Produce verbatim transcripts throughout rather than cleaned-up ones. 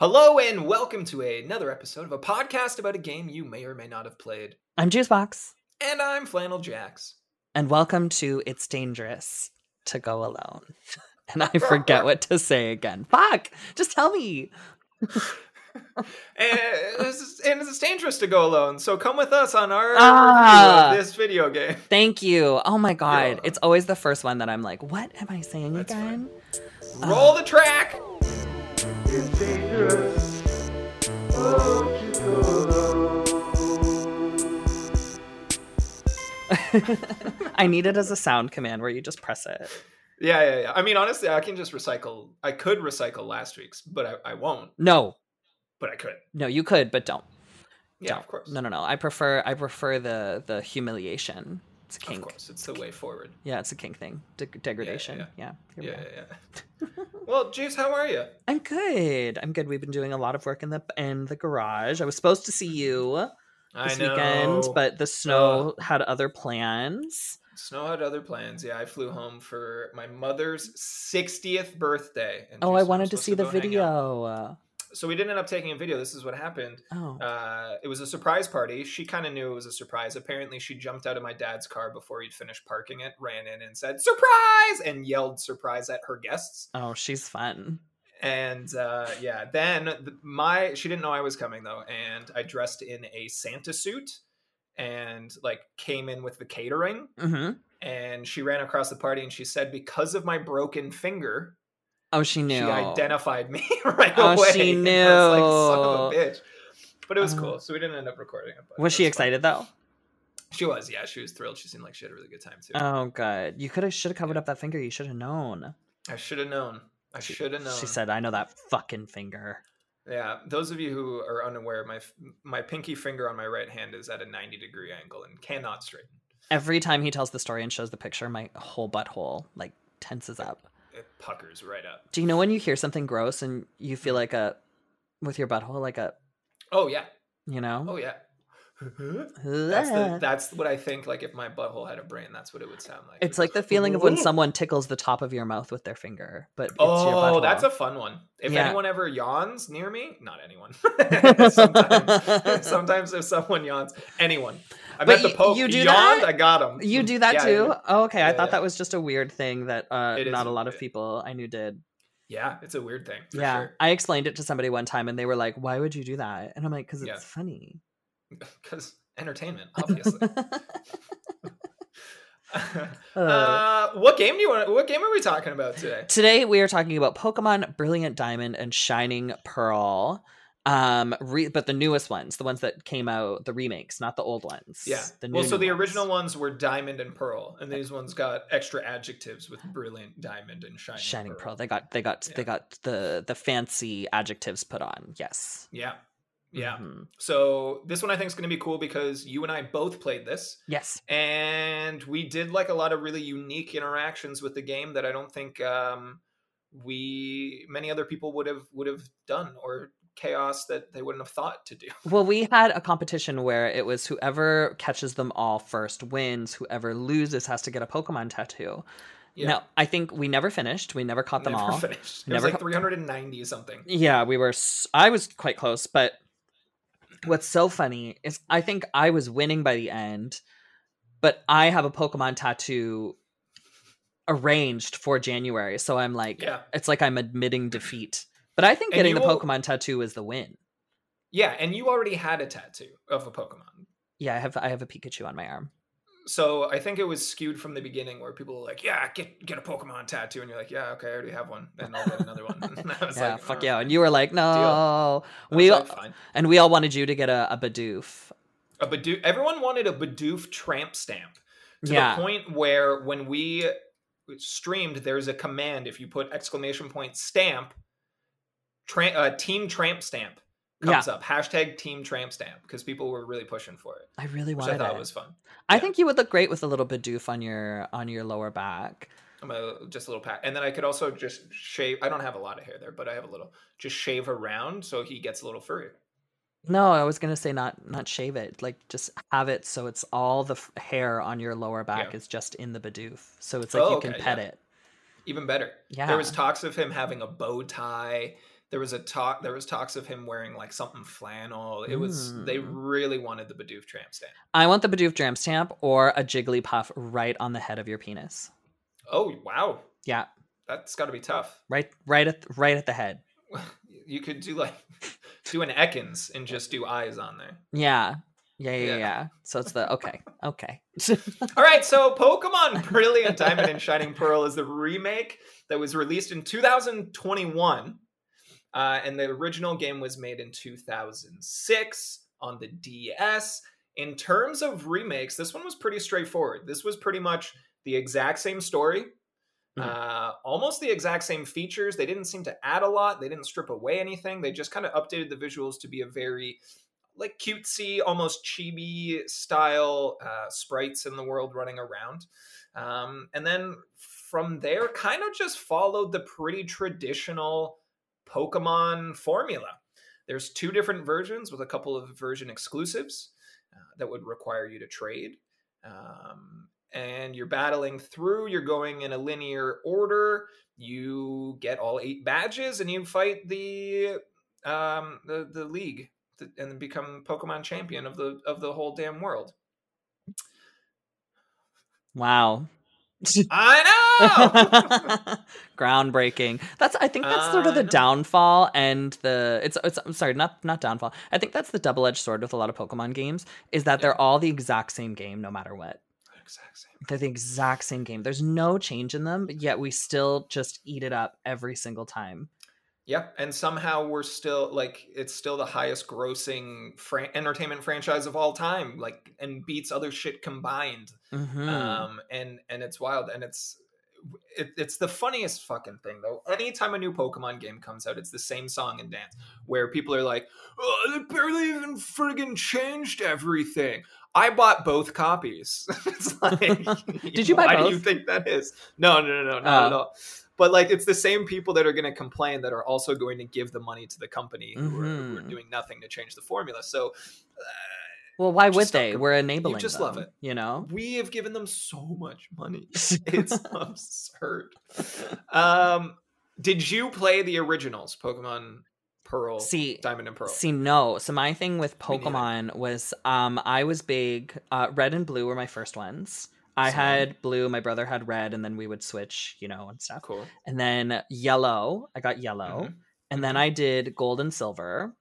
Hello and welcome to another episode of a podcast about a game you may or may not have played. I'm Juicebox. And I'm Flannel Jax. And welcome to It's Dangerous to Go Alone. And I forget what to say again. Fuck! Just tell me! And, it's, and it's dangerous to go alone, so come with us on our ah, review of this video game. Thank you. Oh my god. It's always the first one that I'm like, what am I saying That's again? Fine. Roll uh, the track! It's dangerous. Won't you go alone? I need it as a sound command where you just press it. Yeah, yeah, yeah. I mean, honestly, I can just recycle. I could recycle last week's, but I, I won't. No. But I could. No, you could, but don't. Yeah, don't. Of course. No, no, no. I prefer I prefer the, the humiliation. It's a kink. Of course, it's the way forward. Yeah, it's a kink thing. De- degradation. Yeah, yeah, yeah. yeah, yeah, yeah, yeah. Well, Juice, how are you? I'm good. I'm good. We've been doing a lot of work in the in the garage. I was supposed to see you this I know. weekend, but the snow uh, had other plans. Snow had other plans. Yeah, I flew home for my mother's sixtieth birthday. And oh, I wanted to see to the video. So we didn't end up taking a video. This is what happened. Oh. Uh, it was a surprise party. She kind of knew it was a surprise. Apparently, she jumped out of my dad's car before he'd finished parking it, ran in and said, "Surprise!" and yelled surprise at her guests. Oh, she's fun. And uh, yeah, then my she didn't know I was coming, though. And I dressed in a Santa suit and like came in with the catering. Mm-hmm. And she ran across the party and she said, because of my broken finger. Oh, she knew. She identified me right oh, away. Oh, she knew. And I was like, son of a bitch. But it was uh, cool. So we didn't end up recording it. But was it she was excited, fun. though? She was. Yeah, she was thrilled. She seemed like she had a really good time, too. Oh, good. You could have should have covered yeah. up that finger. You should have known. I should have known. I should have known. She said, I know that fucking finger. Yeah. Those of you who are unaware, my my pinky finger on my right hand is at a ninety degree angle and cannot straighten. Every time he tells the story and shows the picture, my whole butthole like tenses up. It puckers right up. Do you know when you hear something gross and you feel like a with your butthole like a oh yeah you know oh yeah that's the, that's what I think like if my butthole had a brain that's what it would sound like. It's like the feeling of when someone tickles the top of your mouth with their finger, but it's oh your butthole. That's a fun one. If yeah. anyone ever yawns near me, not anyone sometimes, sometimes if someone yawns anyone I Wait, met the Pope. You do yawned, that? I got him. You do that yeah, too? Oh, okay. Yeah, I thought yeah. that was just a weird thing that uh, not a lot weird. of people I knew did. Yeah, it's a weird thing. For yeah. Sure. I explained it to somebody one time and they were like, why would you do that? And I'm like, because it's yeah. funny. Because entertainment, obviously. uh, what game do you want? What game are we talking about today? Today we are talking about Pokemon Brilliant Diamond and Shining Pearl. Um, re- but the newest ones, the ones that came out, the remakes, not the old ones. Yeah. The new well, so the ones. original ones were Diamond and Pearl, and these ones got extra adjectives with Brilliant Diamond and Shining, Shining Pearl. Pearl. They got, they got, yeah. they got the the fancy adjectives put on. Yes. Yeah. Yeah. Mm-hmm. So this one I think is going to be cool because you and I both played this. Yes. And we did like a lot of really unique interactions with the game that I don't think um we many other people would have would have done or. chaos that they wouldn't have thought to do. Well, we had a competition where it was whoever catches them all first wins, whoever loses has to get a Pokemon tattoo. Yeah. Now, I think we never finished. We never caught them never all. Finished. It never was like three hundred ninety something. Yeah, we were I was quite close, but what's so funny is I think I was winning by the end, but I have a Pokemon tattoo arranged for January, so I'm like yeah. it's like I'm admitting defeat. But I think getting the Pokemon will... tattoo is the win. Yeah, and you already had a tattoo of a Pokemon. Yeah, I have I have a Pikachu on my arm. So I think it was skewed from the beginning where people were like, yeah, get get a Pokemon tattoo. And you're like, yeah, okay, I already have one. And I'll get another one. And I was yeah, like, fuck right. yeah. And you were like, no. We all, like, fine. And we all wanted you to get a, a Bidoof. A Bidoof. Everyone wanted a Bidoof tramp stamp. To yeah. the point where when we streamed, there's a command. If you put exclamation point stamp, Tramp, uh, team tramp stamp comes yeah. up. Hashtag team tramp stamp because people were really pushing for it. I really wanted it. I thought it. it was fun. I yeah. think you would look great with a little Bidoof on your on your lower back. I'm a, just a little pat, and then I could also just shave. I don't have a lot of hair there, but I have a little. Just shave around so he gets a little furrier. No, I was gonna say not not shave it. Like just have it so it's all the f- hair on your lower back yeah. is just in the Bidoof. So it's like oh, you okay, can pet yeah. it. Even better. Yeah. There was talks of him having a bow tie. There was a talk. There was talks of him wearing like something flannel. It was mm. They really wanted the Bidoof tramp stamp. I want the Bidoof tramp stamp or a Jigglypuff right on the head of your penis. Oh wow! Yeah, that's got to be tough. Right, right at right at the head. You could do like do an Ekans and just do eyes on there. Yeah, yeah, yeah, yeah. yeah. So it's the okay, okay. All right. So Pokemon Brilliant Diamond and Shining Pearl is the remake that was released in two thousand twenty-one. Uh, and the original game was made in two thousand six on the D S. In terms of remakes, this one was pretty straightforward. This was pretty much the exact same story, mm-hmm. uh, almost the exact same features. They didn't seem to add a lot. They didn't strip away anything. They just kind of updated the visuals to be a very like cutesy, almost chibi style uh, sprites in the world running around. Um, and then from there, kind of just followed the pretty traditional Pokemon formula. There's two different versions with a couple of version exclusives uh, that would require you to trade. Um, and you're battling through, you're going in a linear order. You get all eight badges and you fight the um, the, the league and become Pokemon champion of the of the whole damn world. Wow. I know. Groundbreaking. That's I think that's sort of the downfall and the it's it's I'm sorry, not not downfall. I think that's the double-edged sword with a lot of Pokemon games is that yeah. they're all the exact same game no matter what. Exact same. They're the exact same game. There's no change in them, but yet we still just eat it up every single time. Yep, and somehow we're still like it's still the highest grossing fran- entertainment franchise of all time, like and beats other shit combined. Mm-hmm. Um, and and it's wild, and it's it, it's the funniest fucking thing though. Anytime a new Pokemon game comes out, it's the same song and dance where people are like, "Oh, they barely even friggin' changed everything." I bought both copies. It's like, did you, you buy why both? Why do you think that is? No, no, no, no, not uh, at all. But like, it's the same people that are going to complain that are also going to give the money to the company mm-hmm. who, are, who are doing nothing to change the formula. So, uh, well, why would they? We're enabling. You just them, love it, you know. We have given them so much money; it's absurd. Um, did you play the originals, Pokemon Pearl, see, Diamond and Pearl? See, no. So my thing with Pokemon was, um, I was big. Uh, Red and Blue were my first ones. I had blue, my brother had red, and then we would switch, you know, and stuff. Cool. And then yellow, I got yellow. Mm-hmm. And then I did gold and silver.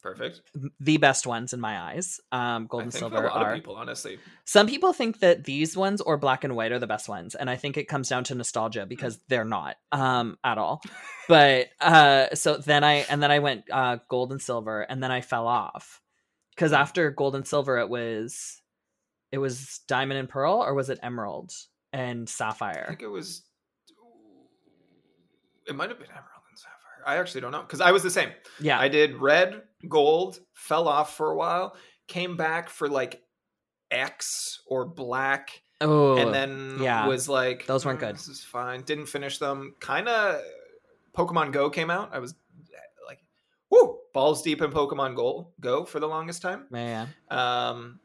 Perfect. The best ones in my eyes. Um, gold I and think silver for a lot are. Of people, honestly. Some people think that these ones or black and white are the best ones, and I think it comes down to nostalgia because they're not um, at all. But uh, so then I and then I went uh, gold and silver, and then I fell off because after gold and silver, it was. It was Diamond and Pearl, or was it Emerald and Sapphire? I think it was... It might have been Emerald and Sapphire. I actually don't know, because I was the same. Yeah. I did red, gold, fell off for a while, came back for like X or black, oh, and then yeah. was like... Those weren't mm, good. This is fine. Didn't finish them. Kind of... Pokemon Go came out. I was... like, woo! Balls deep in Pokemon Go, Go for the longest time. Man. Um...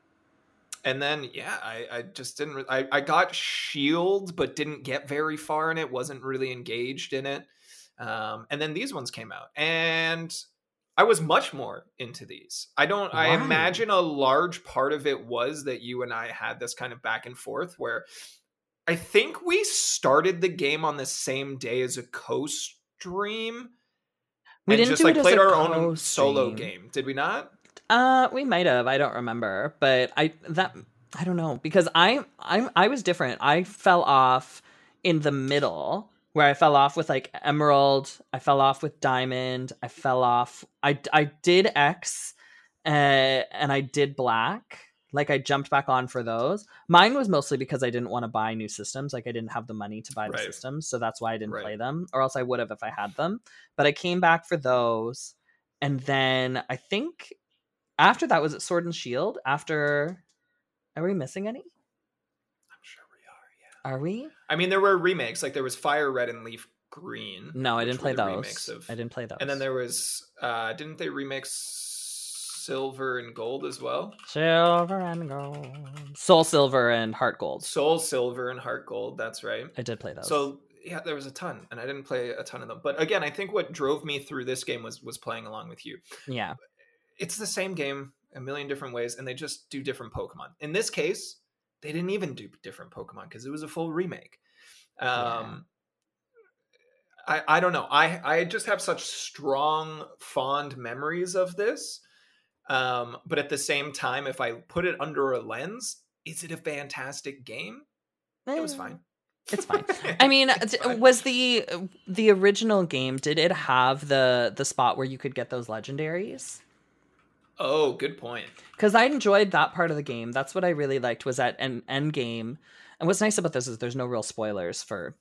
And then, yeah, I, I just didn't... Re- I, I got Shield, but didn't get very far in it. Wasn't really engaged in it. Um, and then these ones came out. And I was much more into these. I don't... Wow. I imagine a large part of it was that you and I had this kind of back and forth where I think we started the game on the same day as a co-stream. We didn't just, do like, it as a co-stream. And just, like, played our own solo game. Did we not? Uh, we might have. I don't remember, but I that I don't know because I I I was different. I fell off in the middle where I fell off with like Emerald. I fell off with Diamond. I fell off. I I did X, uh, and I did Black. Like I jumped back on for those. Mine was mostly because I didn't want to buy new systems. Like I didn't have the money to buy the right. systems, so that's why I didn't right. play them. Or else I would have if I had them. But I came back for those, and then I think. After that, was it Sword and Shield? After, are we missing any? I'm sure we are, yeah. Are we? I mean, there were remakes. Like, there was Fire Red and Leaf Green. No, I didn't play those. Of... I didn't play those. And then there was, uh, didn't they remake Silver and Gold as well? Silver and Gold. Soul Silver and Heart Gold. Soul Silver and Heart Gold, that's right. I did play those. So yeah, there was a ton, and I didn't play a ton of them. But again, I think what drove me through this game was was playing along with you. Yeah. It's the same game a million different ways, and they just do different Pokemon. In this case, they didn't even do different Pokemon because it was a full remake. Um, yeah. I I don't know. I, I just have such strong, fond memories of this. Um, but at the same time, if I put it under a lens, is it a fantastic game? Eh, it was fine. It's fine. I mean, fine. was the the original game, did it have the the spot where you could get those legendaries? Oh, good point. Because I enjoyed that part of the game. That's what I really liked, was at an end game. And what's nice about this is there's no real spoilers for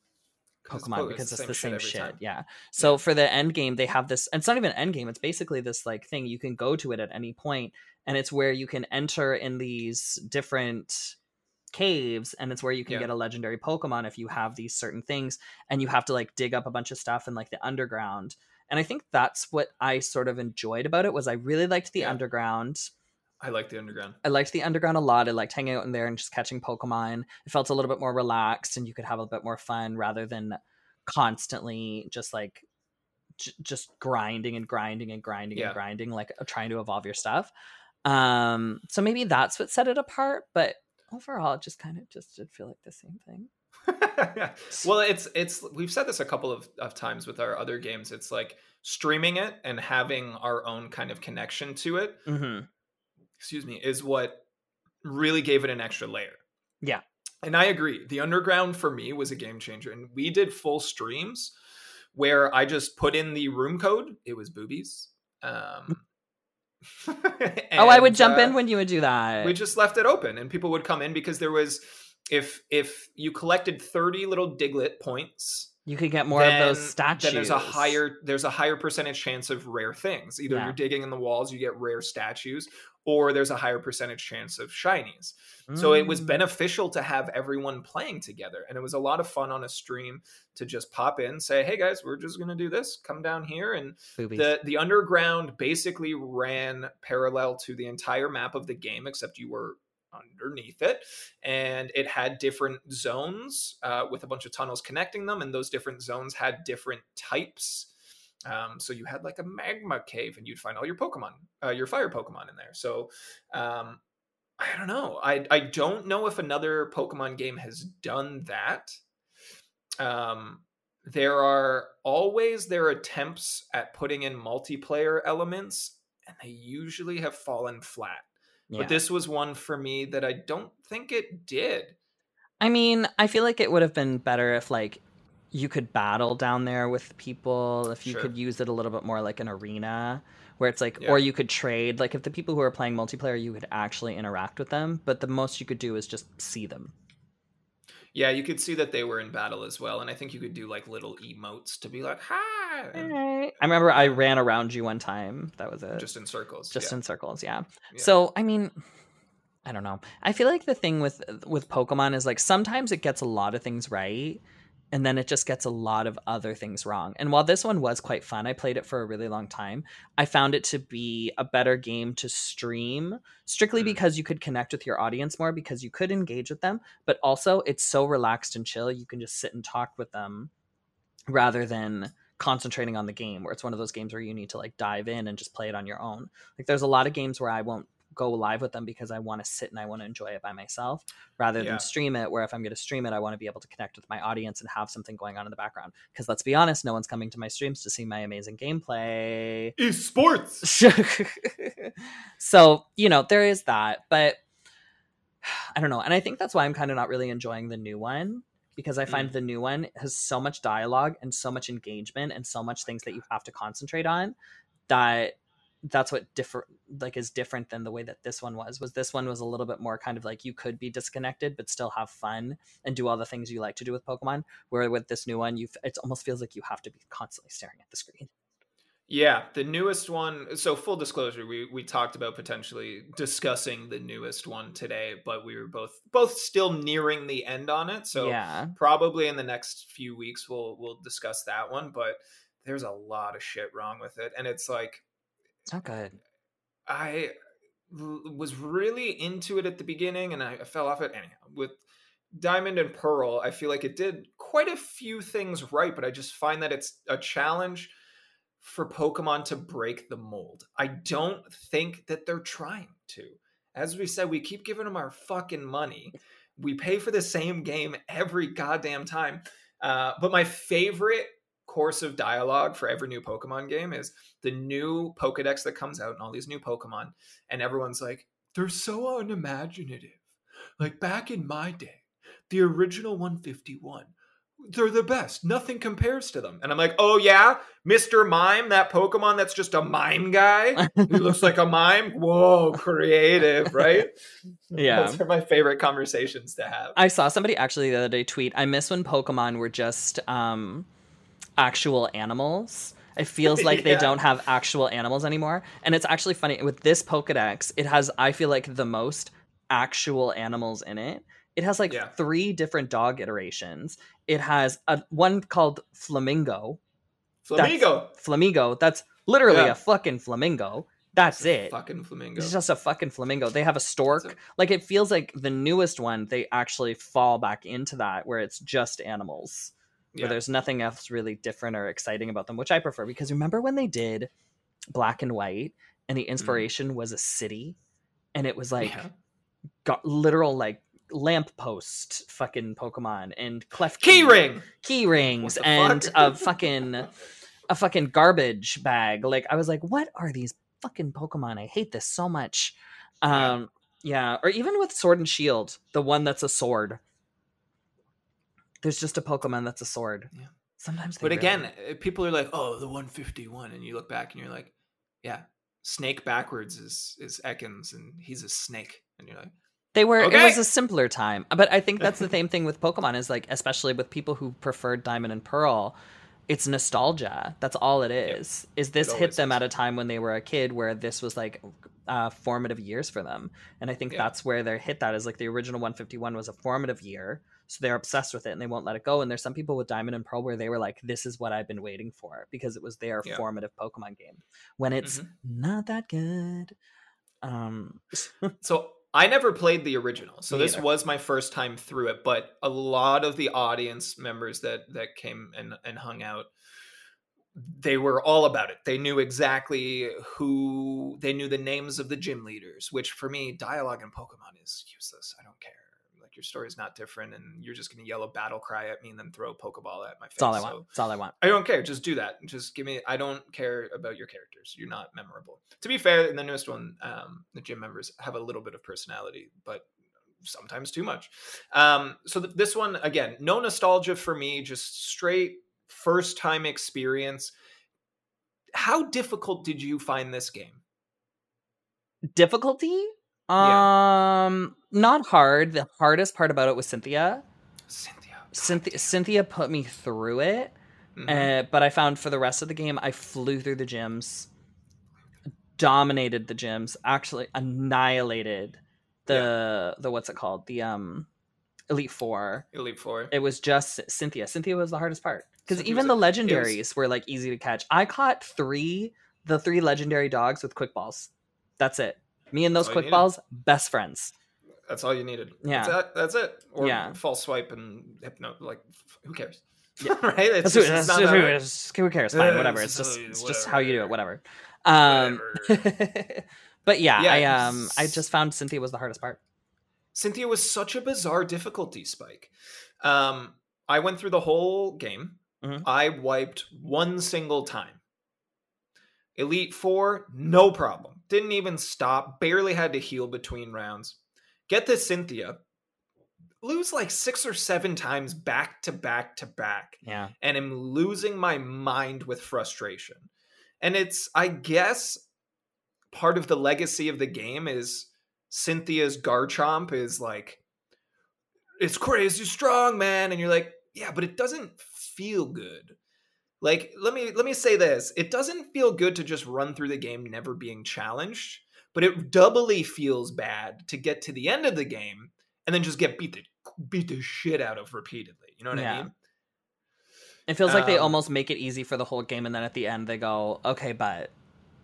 Pokemon because it's the same shit. Yeah. So for the end game, they have this, and it's not even an end game. It's basically this like thing. You can go to it at any point, and it's where you can enter in these different caves, and it's where you can yeah. get a legendary Pokemon if you have these certain things, and you have to like dig up a bunch of stuff in like the underground. And I think that's what I sort of enjoyed about it, was I really liked the yeah. underground. I liked the underground. I liked the underground a lot. I liked hanging out in there and just catching Pokemon. It felt a little bit more relaxed, and you could have a bit more fun rather than constantly just like j- just grinding and grinding and grinding yeah. and grinding, like trying to evolve your stuff. Um, so maybe that's what set it apart. But overall, it just kind of just did feel like the same thing. Well, it's it's we've said this a couple of, of times with our other games. It's like streaming it and having our own kind of connection to it, mm-hmm. excuse me, is what really gave it an extra layer. Yeah. And I agree. The Underground for me was a game changer. And we did full streams where I just put in the room code. It was boobies. Um and, oh, I would jump uh, in when you would do that. We just left it open and people would come in because there was If if you collected thirty little Diglett points, you could get more then, of those statues. Then there's a higher there's a higher percentage chance of rare things. Either yeah. you're digging in the walls, you get rare statues, or there's a higher percentage chance of shinies. Mm. So it was beneficial to have everyone playing together, and it was a lot of fun on a stream to just pop in, say, "Hey guys, we're just gonna do this. Come down here." And Boobies. the the underground basically ran parallel to the entire map of the game, except you were underneath it, and it had different zones uh with a bunch of tunnels connecting them, and those different zones had different types. Um so you had like a magma cave, and you'd find all your Pokemon, uh, your fire Pokemon in there. So um I don't know, I I don't know if another Pokemon game has done that. Um there are always their attempts at putting in multiplayer elements, and they usually have fallen flat. Yeah. But this was one for me that I don't think it did. I mean, I feel like it would have been better if, like, you could battle down there with people, if you sure. could use it a little bit more like an arena, where it's like, yeah. or you could trade. Like, if the people who are playing multiplayer, you could actually interact with them, but the most you could do is just see them. Yeah, you could see that they were in battle as well, and I think you could do, like, little emotes to be like, hi! And... I remember I ran around you one time. That was it. Just in circles. Just yeah. in circles, yeah. yeah. So, I mean, I don't know. I feel like the thing with with Pokemon is, like, sometimes it gets a lot of things right, and then it just gets a lot of other things wrong. And while this one was quite fun, I played it for a really long time, I found it to be a better game to stream, strictly mm. because you could connect with your audience more, because you could engage with them, but also it's so relaxed and chill. You can just sit and talk with them rather than concentrating on the game, where it's one of those games where you need to like dive in and just play it on your own. Like there's a lot of games where I won't go live with them because I want to sit and I want to enjoy it by myself rather than yeah. stream it, where if I'm going to stream it, I want to be able to connect with my audience and have something going on in the background, because let's be honest, no one's coming to my streams to see my amazing gameplay. Esports. So you know, there is that, but I don't know, and I think that's why I'm kind of not really enjoying the new one, because I find mm. the new one has so much dialogue and so much engagement and so much things that you have to concentrate on, that that's what different like is different than the way that this one was was this one was a little bit more kind of like you could be disconnected but still have fun and do all the things you like to do with Pokemon, where with this new one you it almost feels like you have to be constantly staring at the screen. Yeah, the newest one, so full disclosure, we we talked about potentially discussing the newest one today, but we were both both still nearing the end on it, so yeah. probably in the next few weeks we'll we'll discuss that one, but there's a lot of shit wrong with it, and it's like it's not good. I was really into it at the beginning, and I fell off it anyhow. With Diamond and Pearl, I feel like it did quite a few things right, but I just find that it's a challenge for Pokemon to break the mold. I don't think that they're trying to. As we said, we keep giving them our fucking money. We pay for the same game every goddamn time. Uh, but my favorite course of dialogue for every new Pokemon game is the new Pokedex that comes out and all these new Pokemon. And everyone's like, they're so unimaginative. Like back in my day, the original one fifty-one, they're the best. Nothing compares to them. And I'm like, oh yeah, Mister Mime, that Pokemon that's just a mime guy. He looks like a mime. Whoa, creative, right? Yeah. Those are my favorite conversations to have. I saw somebody actually the other day tweet, I miss when Pokemon were just um, actual animals. It feels like yeah. they don't have actual animals anymore. And it's actually funny. With this Pokedex, it has, I feel like, the most actual animals in it. It has like yeah. three different dog iterations. It has a one called Flamingo. Flamingo. That's, flamingo. That's literally yeah. a fucking flamingo. That's it. Fucking flamingo. It's just a fucking flamingo. They have a stork. A, like it feels like the newest one, they actually fall back into that where it's just animals. Yeah. Where there's nothing else really different or exciting about them, which I prefer, because remember when they did Black and White and the inspiration mm. was a city and it was like yeah. got literal like lamppost fucking Pokemon and cleft key ring key rings and fuck? a fucking a fucking garbage bag. Like I was like, what are these fucking Pokemon? I hate this so much. Um yeah, or even with Sword and Shield, the one that's a sword, there's just a Pokemon that's a sword. Yeah, sometimes they but really... again, people are like, oh, the one fifty-one, and you look back and you're like, yeah, Snake backwards is is Ekans and he's a snake, and you're like, They were, okay. It was a simpler time. But I think that's the same thing with Pokemon is like, especially with people who preferred Diamond and Pearl, it's nostalgia. That's all it is. Yep. Is this hit them is. at a time when they were a kid where this was like uh, formative years for them. And I think yeah. that's where they hit that is like the original one fifty-one was a formative year. So they're obsessed with it and they won't let it go. And there's some people with Diamond and Pearl where they were like, this is what I've been waiting for because it was their yeah. formative Pokemon game when it's mm-hmm. not that good. Um, so I never played the original, so Me this either. was my first time through it, but a lot of the audience members that, that came and, and hung out, they were all about it. They knew exactly who, they knew the names of the gym leaders, which for me, dialogue in Pokemon is useless. I don't care. Like, your story's not different, and you're just going to yell a battle cry at me and then throw a Pokeball at my face. That's all I want. So, That's all I want. I don't care. Just do that. Just give me, I don't care about your characters. You're not memorable. To be fair, in the newest one, um, the gym members have a little bit of personality, but sometimes too much. Um, so th- this one, again, no nostalgia for me, just straight first-time experience. How difficult did you find this game? Difficulty? Yeah. Um, not hard. The hardest part about it was Cynthia. Cynthia. Cynthia, Cynthia put me through it. Mm-hmm. Uh, but I found for the rest of the game, I flew through the gyms, dominated the gyms, actually annihilated the, yeah. the, what's it called? The, um, Elite Four. Elite Four. It was just Cynthia. Cynthia was the hardest part. Cause Cynthia even the like, legendaries was... were like easy to catch. I caught three, the three legendary dogs with quick balls. That's it. Me and those quick balls, best friends. That's all you needed. Yeah. That's, that's it. Or yeah. false swipe and hypno. Like, who cares? Yeah. Right? It's that's just, that's it's not who, that who cares? Fine, whatever. It's just it's whatever. just how you do it. Whatever. Um, whatever. But yeah, yeah, I um I just found Cynthia was the hardest part. Cynthia was such a bizarre difficulty spike. Um, I went through the whole game. Mm-hmm. I wiped one single time. Elite Four, no problem. Didn't even stop. Barely had to heal between rounds. Get this Cynthia. Lose like six or seven times back to back to back. Yeah. And I'm losing my mind with frustration. And it's, I guess, part of the legacy of the game is Cynthia's Garchomp is like, it's crazy strong, man. And you're like, yeah, but it doesn't feel good. Like, let me let me say this. It doesn't feel good to just run through the game never being challenged, but it doubly feels bad to get to the end of the game and then just get beat the beat the shit out of repeatedly. You know what yeah. I mean? It feels um, like they almost make it easy for the whole game, and then at the end they go, okay, but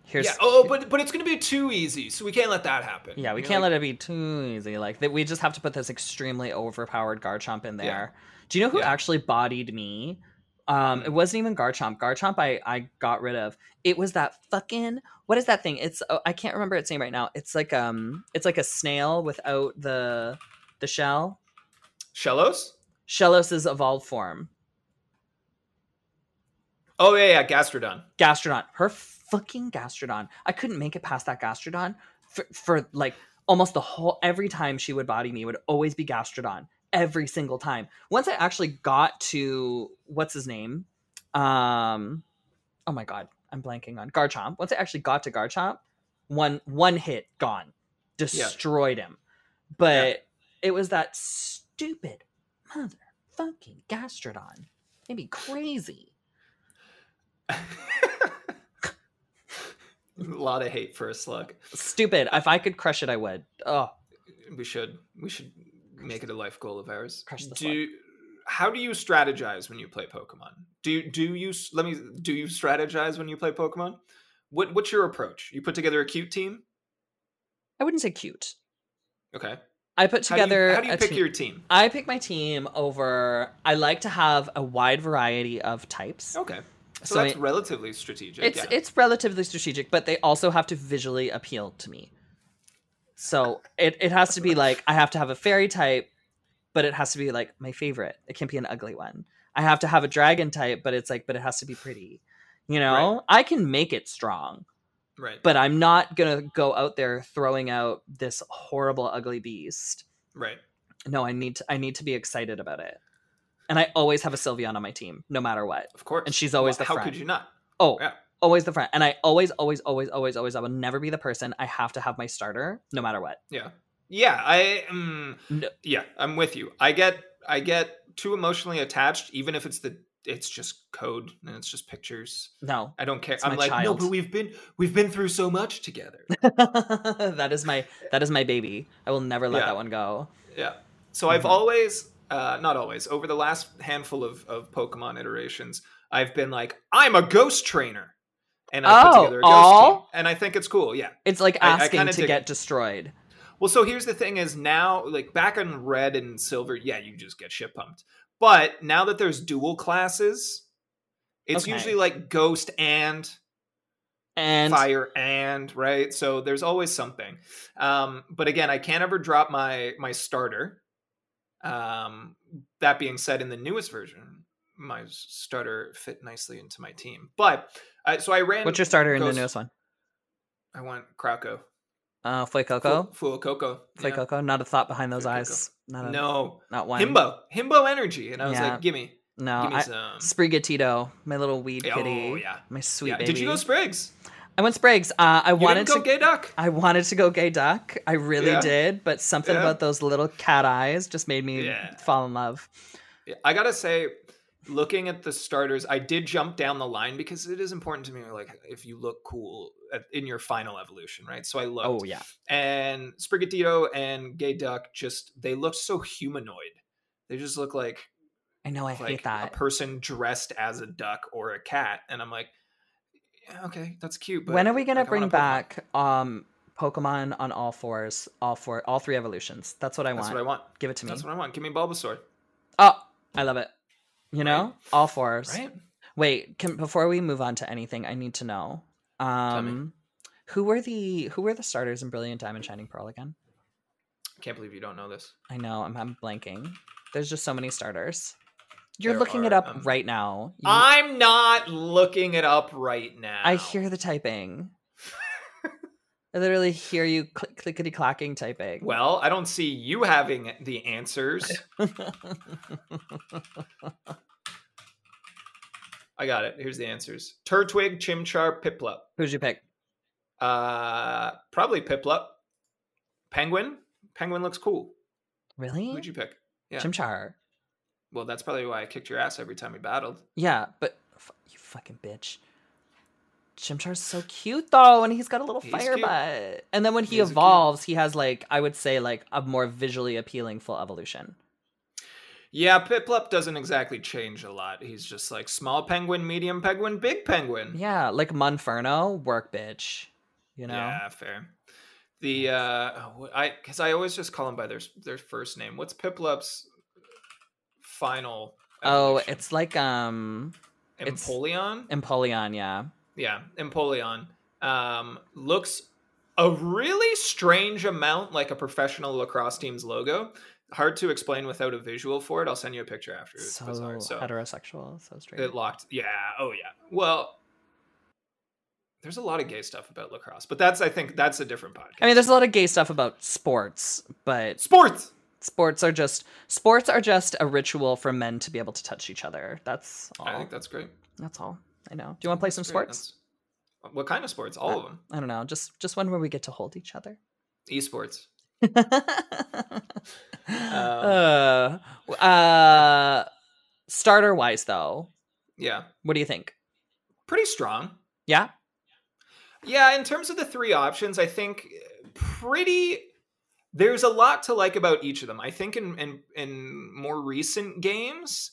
Here's, yeah, oh, but but it's going to be too easy, so we can't let that happen. Yeah, we You're can't like, let it be too easy. Like that, we just have to put this extremely overpowered Garchomp in there. Yeah. Do you know who yeah. actually bodied me? Um, it wasn't even Garchomp. Garchomp, I I got rid of. It was that fucking what is that thing? It's oh, I can't remember its name right now. It's like um, it's like a snail without the the shell. Shellos? Shellos' evolved form. Oh yeah, yeah, Gastrodon. Gastrodon. Her fucking Gastrodon. I couldn't make it past that Gastrodon for, for like almost the whole. Every time she would body me, it would always be Gastrodon. Every single time. Once I actually got to what's his name? Um, oh my god, I'm blanking on Garchomp. Once I actually got to Garchomp, one one hit gone, destroyed yeah. him. But yeah. it was that stupid motherfucking Gastrodon. It'd be crazy. A lot of hate for a slug. Stupid. If I could crush it, I would. Oh, we should. We should make it a life goal of ours. Crush the slug. Do, how do you strategize when you play Pokemon? Do do you let me? Do you strategize when you play Pokemon? What what's your approach? You put together a cute team. I wouldn't say cute. Okay. I put together. How do you, how do you pick team. your team? I pick my team over. I like to have a wide variety of types. Okay. So, so that's I mean, relatively strategic. It's yeah. it's relatively strategic, but they also have to visually appeal to me. So it, it has to be like, I have to have a fairy type, but it has to be like my favorite. It can't be an ugly one. I have to have a dragon type, but it's like, but it has to be pretty. You know, right. I can make it strong. Right. But I'm not going to go out there throwing out this horrible, ugly beast. Right. No, I need to, I need to be excited about it. And I always have a Sylveon on my team, no matter what. Of course. And she's always well, the how friend. How could you not? Oh, yeah. Always the friend. And I always, always, always, always, always, I will never be the person. I have to have my starter, no matter what. Yeah. Yeah. I, um, no. yeah, I'm with you. I get, I get too emotionally attached, even if it's the, it's just code and it's just pictures. No. I don't care. I'm like, child. no, but we've been, we've been through so much together. That is my, that is my baby. I will never let yeah. that one go. Yeah. So mm-hmm. I've always, uh, not always, over the last handful of, of Pokemon iterations, I've been like, I'm a ghost trainer. And I oh, put together a ghost all? team. And I think it's cool, yeah. It's like asking I, I to get it. destroyed. Well, so here's the thing is now, like back in Red and Silver, yeah, you just get shit pumped. But now that there's dual classes, it's okay. usually like ghost and, and fire and, right? So there's always something. Um, but again, I can't ever drop my, my starter. Um, that being said, in the newest version, my starter fit nicely into my team. But uh, so I ran. What's your starter ghost. in the newest one? I want Krakow. Uh, Fuecoco? Fuecoco. Fuecoco. Yeah. Not a thought behind those Fuecoco. eyes. Not a, no. Not one. Himbo. Himbo energy. And I was yeah. like, gimme. No. Gimme I, some. Sprigatito. My little weed oh, kitty. Oh, yeah. My sweet yeah. baby. Did you go Sprigs? I went Sprigs. Uh, I you wanted didn't go to go Gay Duck. I wanted to go Gay Duck. I really yeah. did. But something yeah. about those little cat eyes just made me yeah. fall in love. Yeah. I gotta say, looking at the starters, I did jump down the line because it is important to me, like, if you look cool at, in your final evolution, right? So I looked. Oh, yeah. And Sprigatito and Gayduck just, they looked so humanoid. They just look like... I know, I like hate that. A person dressed as a duck or a cat. And I'm like, yeah, okay, that's cute. But when are we going like, to bring back um, Pokemon on all fours, all four, all three evolutions? That's what I want. That's what I want. Give it to me. That's what I want. Give me Bulbasaur. Oh, I love it. You know, right. all fours. Right. Wait, can, before we move on to anything, I need to know um, who were the who were the starters in Brilliant Diamond Shining Pearl again? I can't believe you don't know this. I know. I'm, I'm blanking. There's just so many starters. You're there looking are, it up um, right now. You, I'm not looking it up right now. I hear the typing. I literally hear you click, clickety clacking typing. Well, I don't see you having the answers. I got it. Here's the answers. Turtwig, Chimchar, Piplup. Who'd you pick? Uh, probably Piplup. Penguin? Penguin looks cool. Really? Who'd you pick? Yeah. Chimchar. Well, that's probably why I kicked your ass every time we battled. Yeah, but f- you fucking bitch. Chimchar's so cute though, and he's got a little he's fire cute. butt. And then when he he's evolves, he has like, I would say like a more visually appealing full evolution. Yeah, Piplup doesn't exactly change a lot. He's just like small penguin, medium penguin, big penguin. Yeah, like Monferno, work bitch. You know? Yeah, fair. The uh, I because I always just call them by their their first name. What's Piplup's final? Evolution? Oh, it's like um, Empoleon. Empoleon, yeah, yeah, Empoleon. Um, looks a really strange amount like a professional lacrosse team's logo. Hard to explain without a visual for it. I'll send you a picture after. It's so bizarre. So heterosexual, so strange. It locked. Yeah. Oh yeah. Well. There's a lot of gay stuff about lacrosse, but that's, I think, that's a different podcast. I mean, there's a lot of gay stuff about sports, but... Sports! Sports are just... Sports are just a ritual for men to be able to touch each other. That's all. I think that's great. That's all. I know. Do you want to play some sports? That's... What kind of sports? All uh, of them. I don't know. Just just one where we get to hold each other. Esports. um... uh, uh, starter-wise, though. Yeah. What do you think? Pretty strong. Yeah? Yeah, in terms of the three options, I think pretty, there's a lot to like about each of them. I think in in, in more recent games,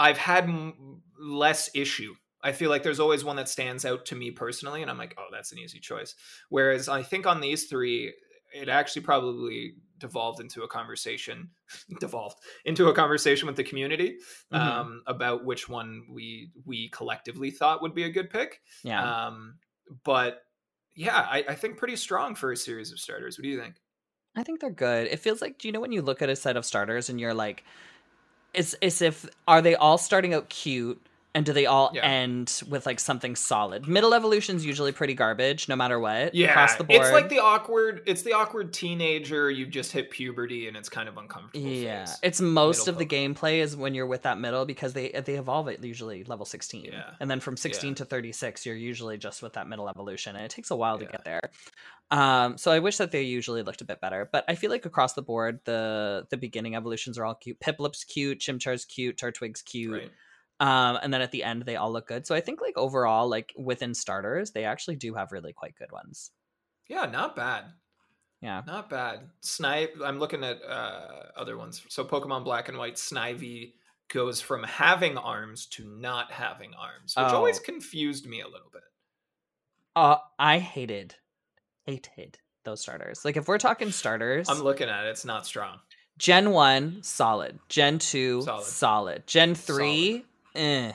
I've had m- less issue. I feel like there's always one that stands out to me personally, and I'm like, oh, that's an easy choice. Whereas I think on these three, it actually probably devolved into a conversation, devolved into a conversation with the community um, mm-hmm. about which one we we collectively thought would be a good pick. Yeah. Um, But yeah, I, I think pretty strong for a series of starters. What do you think? I think they're good. It feels like, do you know when you look at a set of starters and you're like, it's, it's if, are they all starting out cute and do they all yeah. end with like something solid? Middle evolution's usually pretty garbage no matter what. Yeah, across the board. It's like the awkward, it's the awkward teenager, you just hit puberty and it's kind of uncomfortable. Yeah, phase. It's most middle of Pokemon. The gameplay is when you're with that middle because they they evolve at usually level sixteen. Yeah. And then from sixteen yeah. to thirty-six, you're usually just with that middle evolution and it takes a while yeah. to get there. Um, so I wish that they usually looked a bit better, but I feel like across the board, the, the beginning evolutions are all cute. Piplup's cute, Chimchar's cute, Turtwig's cute. Right. Um, and then at the end, they all look good. So I think like overall, like within starters, they actually do have really quite good ones. Yeah, not bad. Yeah, not bad. Snipe. I'm looking at uh, other ones. So Pokemon Black and White, Snivy goes from having arms to not having arms, which oh. always confused me a little bit. Uh, I hated, hated those starters. Like if we're talking starters, I'm looking at it. It's not strong. Gen one, solid. Gen two, solid. solid. Gen three. Solid. Eh.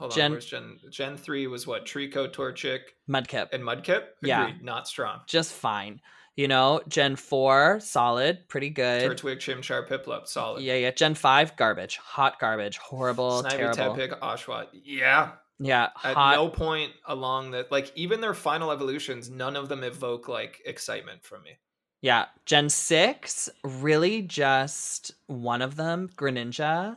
Hold Gen- on, where's Gen Gen three was what? Trico, Torchic, Mudkip. And Mudkip? Agreed. Yeah. Not strong. Just fine. You know, Gen four, solid, pretty good. Turtwig, Chimchar, Piplup, solid. Yeah, yeah. Gen five, garbage. Hot garbage. Horrible. Snivy, Tepig, Oshawott. Yeah. Yeah. At hot. no point along the like even their final evolutions, none of them evoke like excitement from me. Yeah. Gen six, really just one of them, Greninja.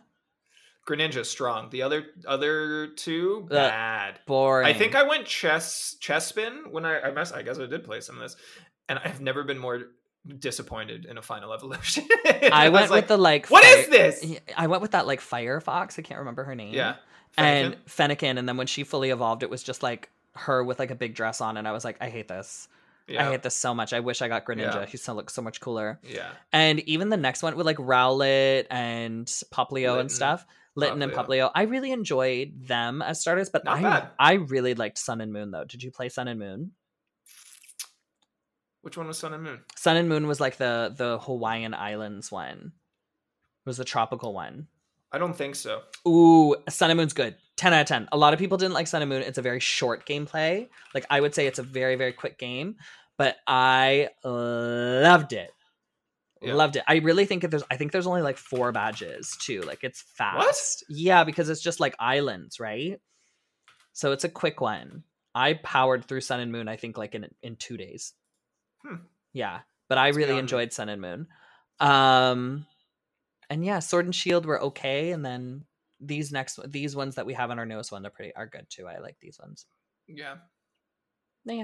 Greninja strong. The other other two bad, uh, boring. I think I went chess Chespin when I I, mess, I guess I did play some of this, and I've never been more disappointed in a final evolution. I went I with like, the like. What fire, is this? I went with that like Firefox. I can't remember her name. Yeah, Fennekin. And Fennekin, and then when she fully evolved, it was just like her with like a big dress on, and I was like, I hate this. Yeah. I hate this so much. I wish I got Greninja. Yeah. He still looks so much cooler. Yeah, and even the next one with like Rowlet and Popplio Litten. and stuff. Litten Popplio. and Popplio. I really enjoyed them as starters, but Not I bad. I really liked Sun and Moon, though. Did you play Sun and Moon? Which one was Sun and Moon? Sun and Moon was like the, the Hawaiian Islands one. It was the tropical one. I don't think so. Ooh, Sun and Moon's good. ten out of ten. A lot of people didn't like Sun and Moon. It's a very short gameplay. Like, I would say it's a very, very quick game, but I loved it. Yeah. Loved it. I really think that there's, I think there's only like four badges too. Like it's fast. What? Yeah, because it's just like islands, right? So it's a quick one. I powered through Sun and Moon, I think like in in two days. Hmm. Yeah, but I That's really enjoyed Sun and Moon. Um, and yeah, Sword and Shield were okay, and then these next these ones that we have in our newest one are pretty are good too. I like these ones. Yeah. Yeah.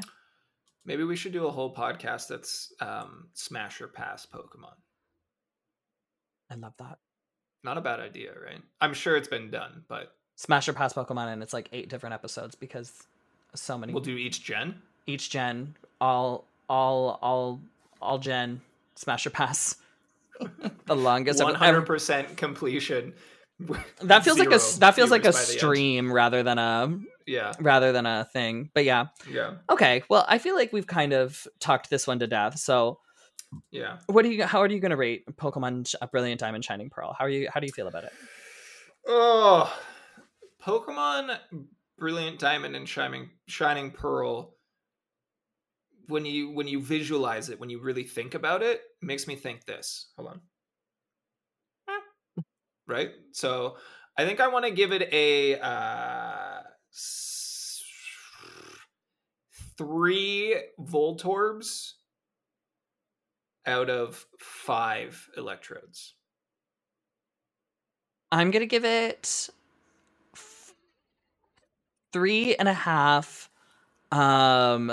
Maybe we should do a whole podcast that's um, Smash or Pass Pokemon. I love that. Not a bad idea, right? I'm sure it's been done, but... Smash or Pass Pokemon, and it's like eight different episodes because so many... We'll do each gen? Each gen. All, all, all, all gen. Smash or Pass. The longest. One hundred percent completion. That feels like a that feels like a stream rather than a yeah rather than a thing. But yeah, yeah. Okay. Well, I feel like we've kind of talked this one to death. So yeah, what do you? How are you going to rate Pokemon Brilliant Diamond Shining Pearl? How are you? How do you feel about it? Oh, Pokemon Brilliant Diamond and Shining Shining Pearl. When you when you visualize it, when you really think about it, it makes me think this. Hold on. Right? So I think I want to give it a uh, three Voltorbs out of five Electrodes. I'm going to give it f- three and a half um,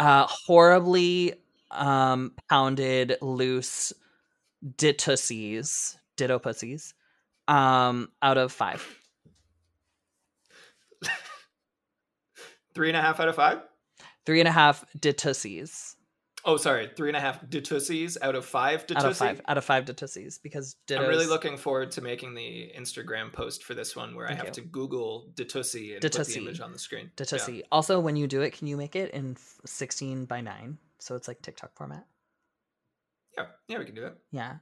uh, horribly um, pounded loose Dittussies, Ditto pussies, um, out of five. Three and a half out of five? Three and a half Dittussies. Oh, sorry. Three and a half Dittussies out of five Dittussies? Out of five, out of five Dittussies, because Ditto's... I'm really looking forward to making the Instagram post for this one where Thank I have you. to Google Dittussie and Dittussie. put the image on the screen. Dittussie. Yeah. Also, when you do it, can you make it in sixteen by nine? So it's like TikTok format. Yeah, yeah, we can do that. Yeah.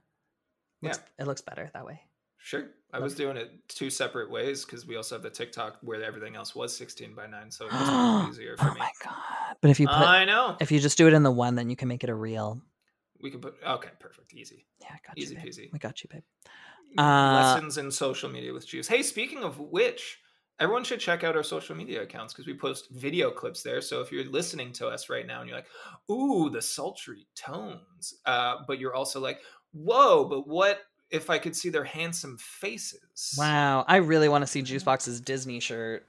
Looks, yeah. It looks better that way. Sure. I Love was it. doing it two separate ways because we also have the TikTok where everything else was sixteen by nine, so it was really easier for oh me. Oh my god. But if you put I know. If you just do it in the one, then you can make it a reel. We can put okay, perfect. Easy. Yeah, I got Easy you. Easy peasy. We got you, babe. Uh, Lessons in social media with Juice. Hey, speaking of which, everyone should check out our social media accounts because we post video clips there. So if you're listening to us right now and you're like, ooh, the sultry tones, uh, but you're also like, whoa, but what if I could see their handsome faces? Wow. I really want to see Juicebox's Disney shirt.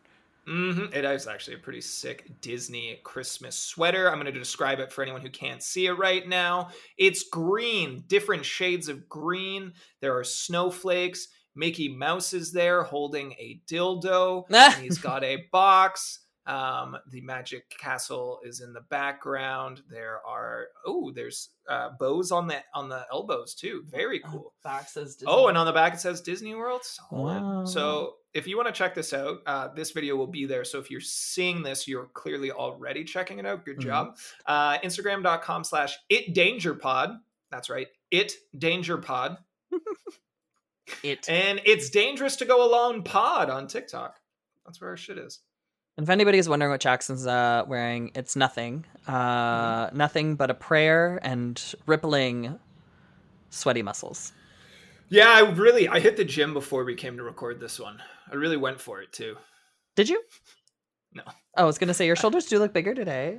Mm-hmm. It is actually a pretty sick Disney Christmas sweater. I'm going to describe it for anyone who can't see it right now. It's green, different shades of green. There are snowflakes. Mickey Mouse is there holding a dildo. And he's got a box. Um, the magic castle is in the background. There are oh, there's uh, bows on the on the elbows too. Very cool. Uh, back says Disney oh, and on the back it says Disney World. Wow. So if you want to check this out, uh, this video will be there. So if you're seeing this, you're clearly already checking it out. Good mm-hmm. job. Uh, Instagram dot com slash It Danger Pod. That's right. It Danger Pod. It. And It's Dangerous to Go Alone pod on TikTok. That's where our shit is. And if anybody is wondering what Jackson's uh, wearing, it's nothing. Uh, mm-hmm. Nothing but a prayer and rippling sweaty muscles. Yeah, I really, I hit the gym before we came to record this one. I really went for it too. Did you? No. I was going to say, your shoulders do look bigger today.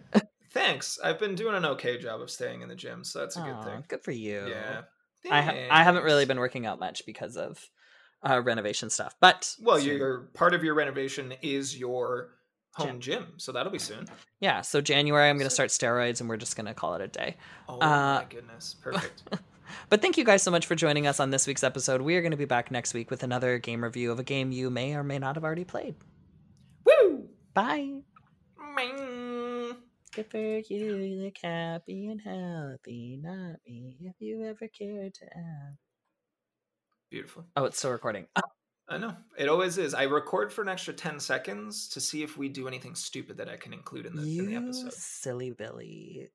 Thanks. I've been doing an okay job of staying in the gym, so that's a Aww, good thing. Good for you. Yeah. I, ha- I haven't really been working out much because of uh, renovation stuff, but well, soon. your part of your renovation is your home gym. gym, so that'll be soon. Yeah, so January I'm going to start steroids, and we're just going to call it a day. Oh uh, my goodness, perfect. But thank you guys so much for joining us on this week's episode. We are going to be back next week with another game review of a game you may or may not have already played. Woo! Bye. Bye. Good for you, you look happy and healthy, not me, if you ever cared to ask. Beautiful. Oh, it's still recording. Oh. I know. It always is. I record for an extra ten seconds to see if we do anything stupid that I can include in the, you in the episode. Silly Billy.